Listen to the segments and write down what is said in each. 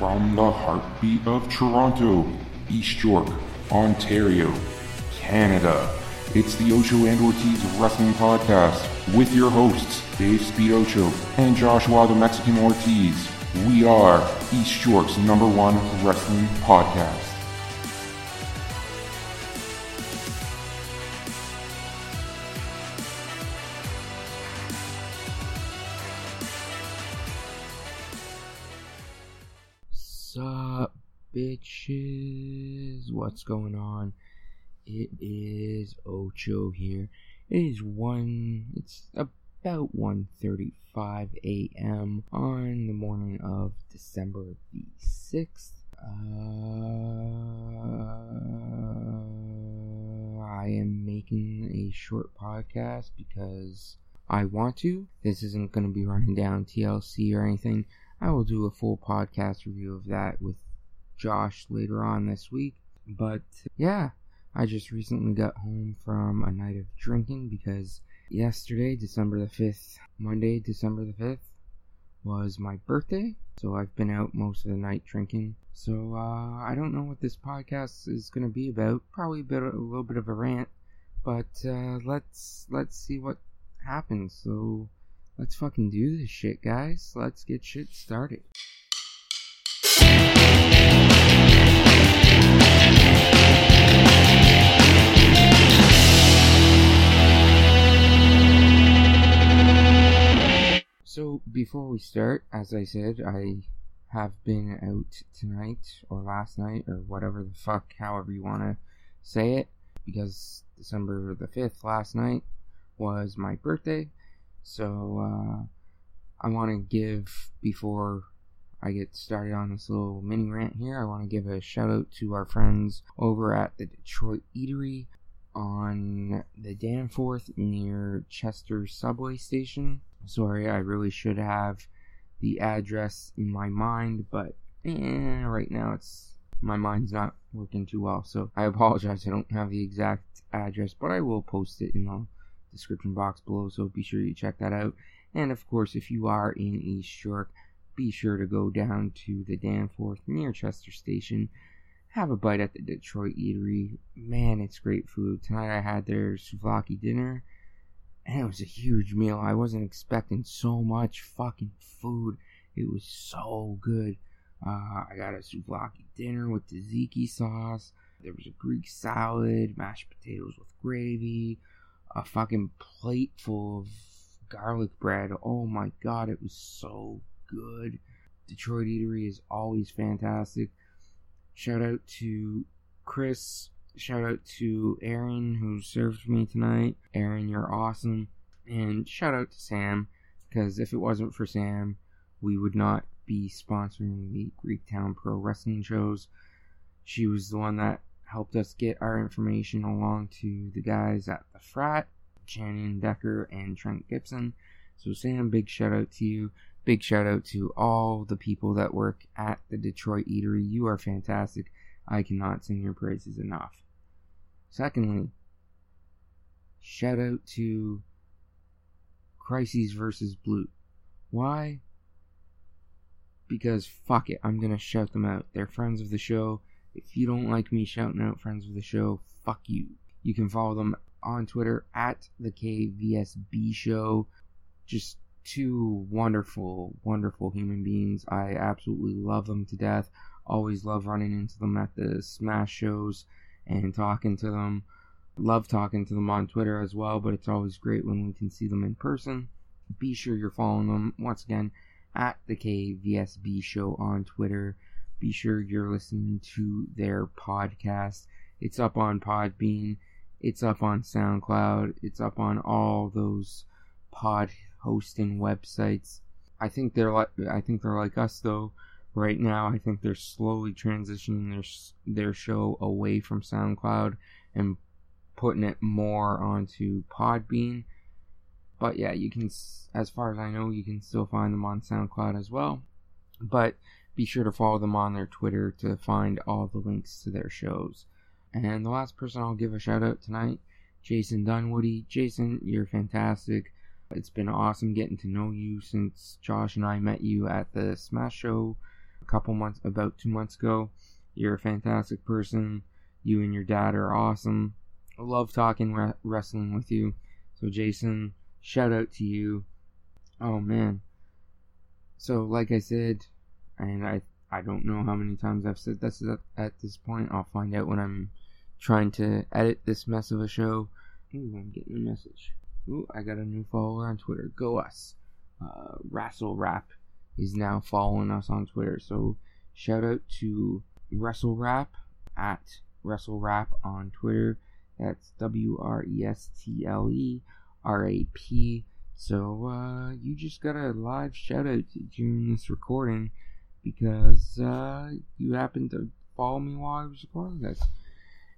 From the heartbeat of Toronto, East York, Ontario, Canada, it's the Ocho and Ortiz Wrestling Podcast with your hosts, Dave Speed Ocho and Joshua the Mexican Ortiz. We are East York's #1 wrestling podcast. Bitches, what's going on? It is Ocho here. It's about 1:35 a.m. on the morning of December the 6th. I am making a short podcast because I want to. This isn't going to be running down TLC or anything. I will do a full podcast review of that with Josh later on this week, but yeah, I just recently got home from a night of drinking because yesterday, Monday, December the 5th, was my birthday, so I've been out most of the night drinking, so I don't know what this podcast is going to be about. Probably a little bit of a rant, but let's see what happens, so let's fucking do this shit, guys. Let's get shit started. So, before we start, as I said, I have been out tonight, or last night, or whatever the fuck, however you want to say it, because December the 5th, last night, was my birthday, so I want to give, before I get started on this little mini rant here, I want to give a shout out to our friends over at the Detroit Eatery on the Danforth near Chester subway station. Sorry, I really should have the address in my mind, but right now my mind's not working too well, so I apologize. I don't have the exact address, but I will post it in the description box below, so be sure you check that out. And of course, if you are in East York, be sure to go down to the Danforth near Chester Station, have a bite at the Detroit Eatery. Man, it's great food. Tonight I had their souvlaki dinner, and it was a huge meal. I wasn't expecting so much fucking food. It was so good. I got a souvlaki dinner with tzatziki sauce. There was a Greek salad, mashed potatoes with gravy, a fucking plate full of garlic bread. Oh my god, it was so good. Detroit Eatery is always fantastic. Shout out to Chris. Shout out to Aaron, who served me tonight. Aaron, you're awesome. And shout out to Sam, because if it wasn't for Sam, we would not be sponsoring the Greektown Pro Wrestling shows. She was the one that helped us get our information along to the guys at the frat, Shannon Decker and Trent Gibson. So Sam, big shout out to you. Big shout out to all the people that work at the Detroit Eatery. You are fantastic. I cannot sing your praises enough. Secondly, shout out to Krysies versus Blut. Why? Because fuck it, I'm gonna shout them out. They're friends of the show. If you don't like me shouting out friends of the show, fuck you. You can follow them on Twitter at the KVSB Show. Just two wonderful, wonderful human beings. I absolutely love them to death. Always love running into them at the Smash shows and talking to them. Love talking to them on Twitter as well, but it's always great when we can see them in person. Be sure you're following them, once again, at the KVSB Show on Twitter. Be sure you're listening to their podcast. It's up on Podbean. It's up on SoundCloud. It's up on all those pod hosting websites. I think they're like us, though. Right now, I think they're slowly transitioning their show away from SoundCloud and putting it more onto Podbean. But yeah, you can, as far as I know, you can still find them on SoundCloud as well. But be sure to follow them on their Twitter to find all the links to their shows. And the last person I'll give a shout out tonight, Jason Dunwoodie. Jason, you're fantastic. It's been awesome getting to know you since Josh and I met you at the Smash Show about 2 months ago. You're a fantastic person. You and your dad are awesome. I love talking wrestling with you. So Jason, shout out to you. Oh man. So like I said, and I don't know how many times I've said this at this point. I'll find out when I'm trying to edit this mess of a show. Ooh, I'm getting a message. Ooh, I got a new follower on Twitter. Go us. WrestleRap is now following us on Twitter. So shout out to WrestleRap at WrestleRap on Twitter. That's WrestleRap. So you just got a live shout out during this recording because you happened to follow me while I was recording this.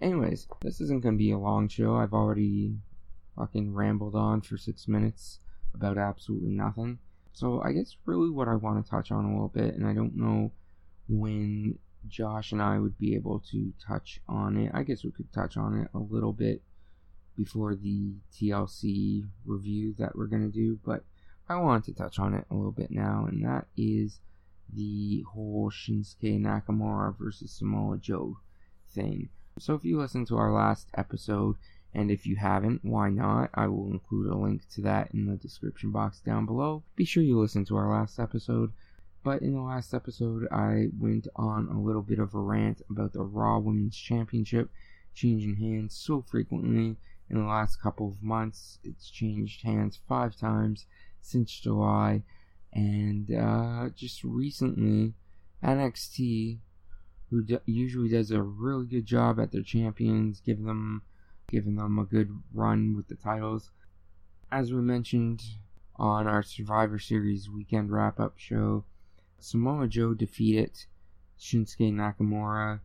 Anyways, this isn't going to be a long show. I've already fucking rambled on for 6 minutes about absolutely nothing. So I guess really what I want to touch on a little bit, and I don't know when Josh and I would be able to touch on it. I guess we could touch on it a little bit before the TLC review that we're going to do, but I want to touch on it a little bit now, and that is the whole Shinsuke Nakamura versus Samoa Joe thing. So if you listened to our last episode, and if you haven't, why not? I will include a link to that in the description box down below. Be sure you listen to our last episode. But in the last episode, I went on a little bit of a rant about the Raw Women's Championship changing hands so frequently in the last couple of months. It's changed hands 5 times since July. And just recently, NXT, who usually does a really good job at their champions, giving them a good run with the titles. As we mentioned on our Survivor Series weekend wrap-up show, Samoa Joe defeated Shinsuke Nakamura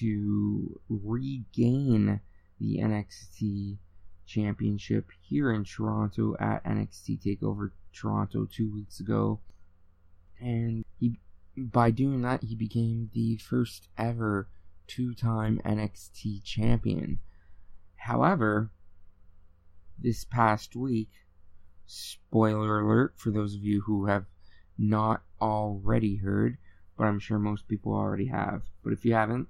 to regain the NXT Championship here in Toronto at NXT TakeOver Toronto 2 weeks ago. And by doing that, he became the first ever 2-time NXT champion. However, this past week, spoiler alert for those of you who have not already heard, but I'm sure most people already have. But if you haven't,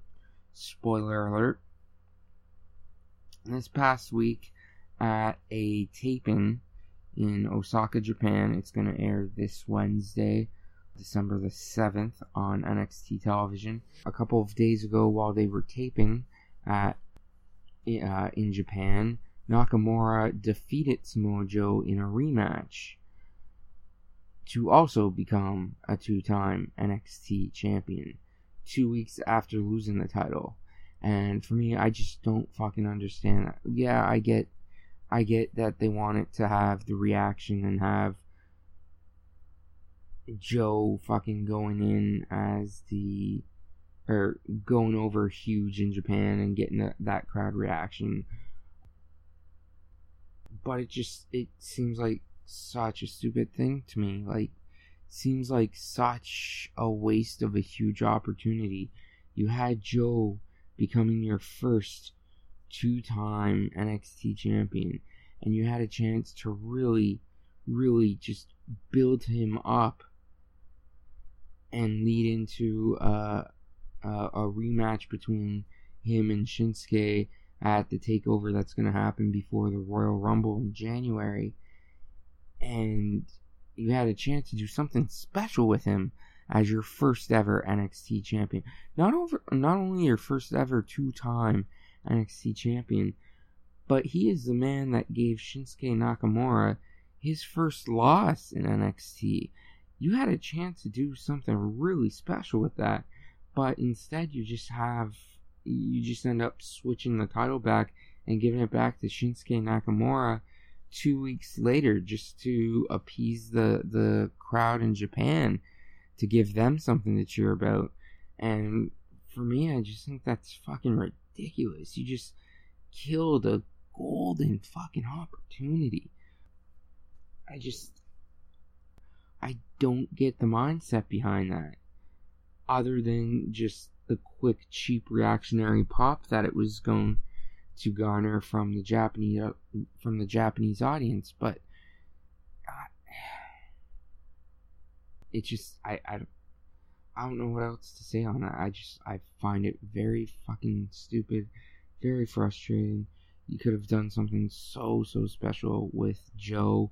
spoiler alert. This past week at a taping in Osaka, Japan, it's going to air this Wednesday, December the 7th on NXT television. A couple of days ago, while they were taping at in Japan, Nakamura defeated Samoa Joe in a rematch to also become a 2-time NXT champion 2 weeks after losing the title. And for me, I just don't fucking understand that. Yeah, I get that they want it to have the reaction and have Joe fucking going over huge in Japan and getting that crowd reaction. But it seems like such a stupid thing to me. Like, seems like such a waste of a huge opportunity. You had Joe becoming your first 2-time NXT champion, and you had a chance to really, really just build him up and lead into a rematch between him and Shinsuke at the takeover that's going to happen before the Royal Rumble in January. And you had a chance to do something special with him as your first ever NXT champion. Not only your first ever 2-time NXT champion, but he is the man that gave Shinsuke Nakamura his first loss in NXT. You had a chance to do something really special with that, but instead you just end up switching the title back and giving it back to Shinsuke Nakamura 2 weeks later just to appease the crowd in Japan, to give them something to cheer about. And for me, I just think that's fucking ridiculous. You just killed a golden fucking opportunity. I don't get the mindset behind that, other than just the quick, cheap, reactionary pop that it was going to garner from the Japanese audience. But it just I I don't know what else to say on that. I find it very fucking stupid, very frustrating. You could have done something so, so special with Joe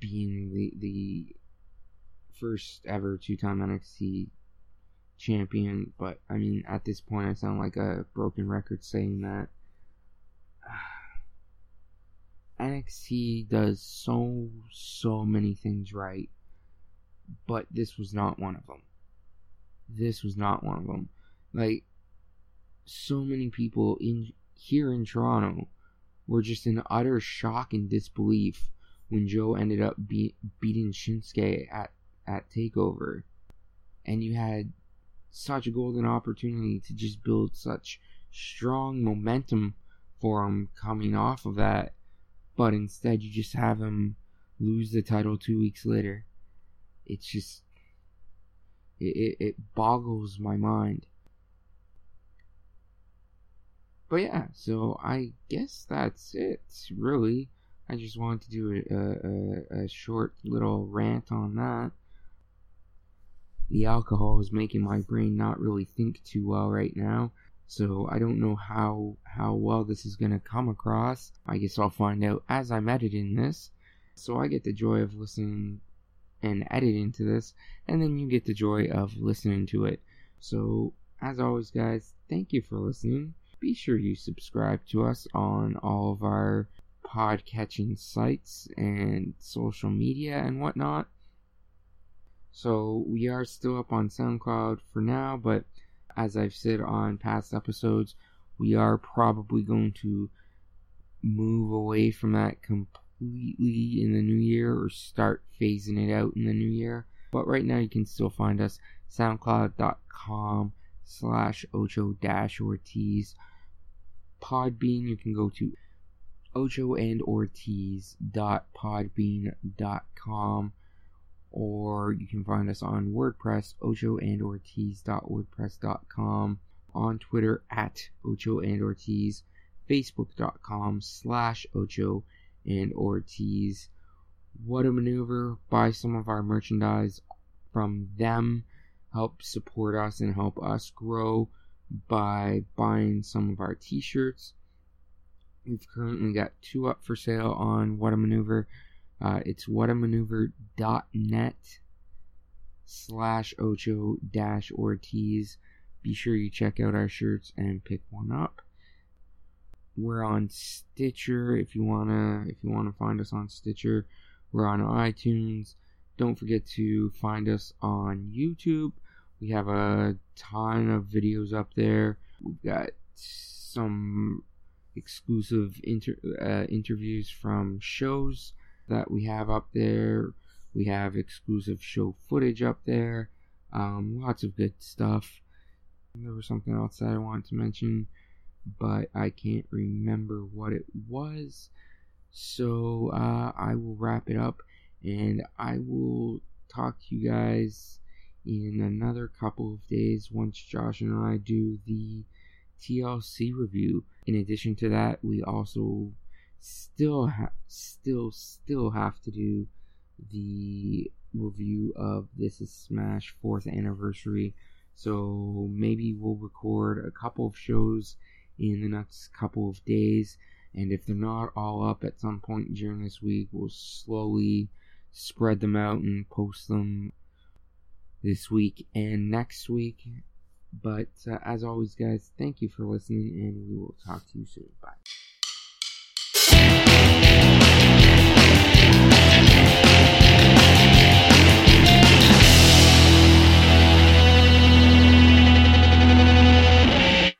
being the first ever two-time NXT champion. But, I mean, at this point, I sound like a broken record saying that. NXT does so many things right, but this was not one of them. This was not one of them. Like, so many people here in Toronto were just in utter shock and disbelief when Joe ended up beating Shinsuke at TakeOver. And you had such a golden opportunity to just build such strong momentum for him coming off of that, but instead you just have him lose the title 2 weeks later. It's just, it boggles my mind. But yeah, so I guess that's it, really. I just wanted to do a short little rant on that. The alcohol is making my brain not really think too well right now, so I don't know how well this is going to come across. I guess I'll find out as I'm editing this. So I get the joy of listening and editing to this, and then you get the joy of listening to it. So, as always, guys, thank you for listening. Be sure you subscribe to us on all of our podcatching sites and social media and whatnot. So, we are still up on SoundCloud for now, but as I've said on past episodes, we are probably going to move away from that completely in the new year, or start phasing it out in the new year. But right now you can still find us soundcloud.com/Ocho-Ortiz. Podbean, you can go to ochoandortiz.podbean.com, or you can find us on WordPress, ochoandortiz.wordpress.com, on Twitter @ochoandortiz, facebook.com/ochoandortiz. Whatamaneuver, buy some of our merchandise from them. Help support us and help us grow by buying some of our t-shirts. We've currently got 2 up for sale on Whatamaneuver. It's whatamaneuver.net/Ocho-Ortiz. Be sure you check out our shirts and pick one up. We're on Stitcher if you wanna find us on Stitcher. We're on iTunes. Don't forget to find us on YouTube. We have a ton of videos up there. We've got some exclusive interviews from shows that we have up there. We have exclusive show footage up there. Lots of good stuff. There was something else that I wanted to mention, but I can't remember what it was. So I will wrap it up, and I will talk to you guys in another couple of days once Josh and I do the TLC review. In addition to that, we also still have to do the review of This Is Smash 4th anniversary. So maybe we'll record a couple of shows in the next couple of days, and if they're not all up at some point during this week, we'll slowly spread them out and post them this week and next week. But as always, guys, thank you for listening, and we will talk to you soon. Bye.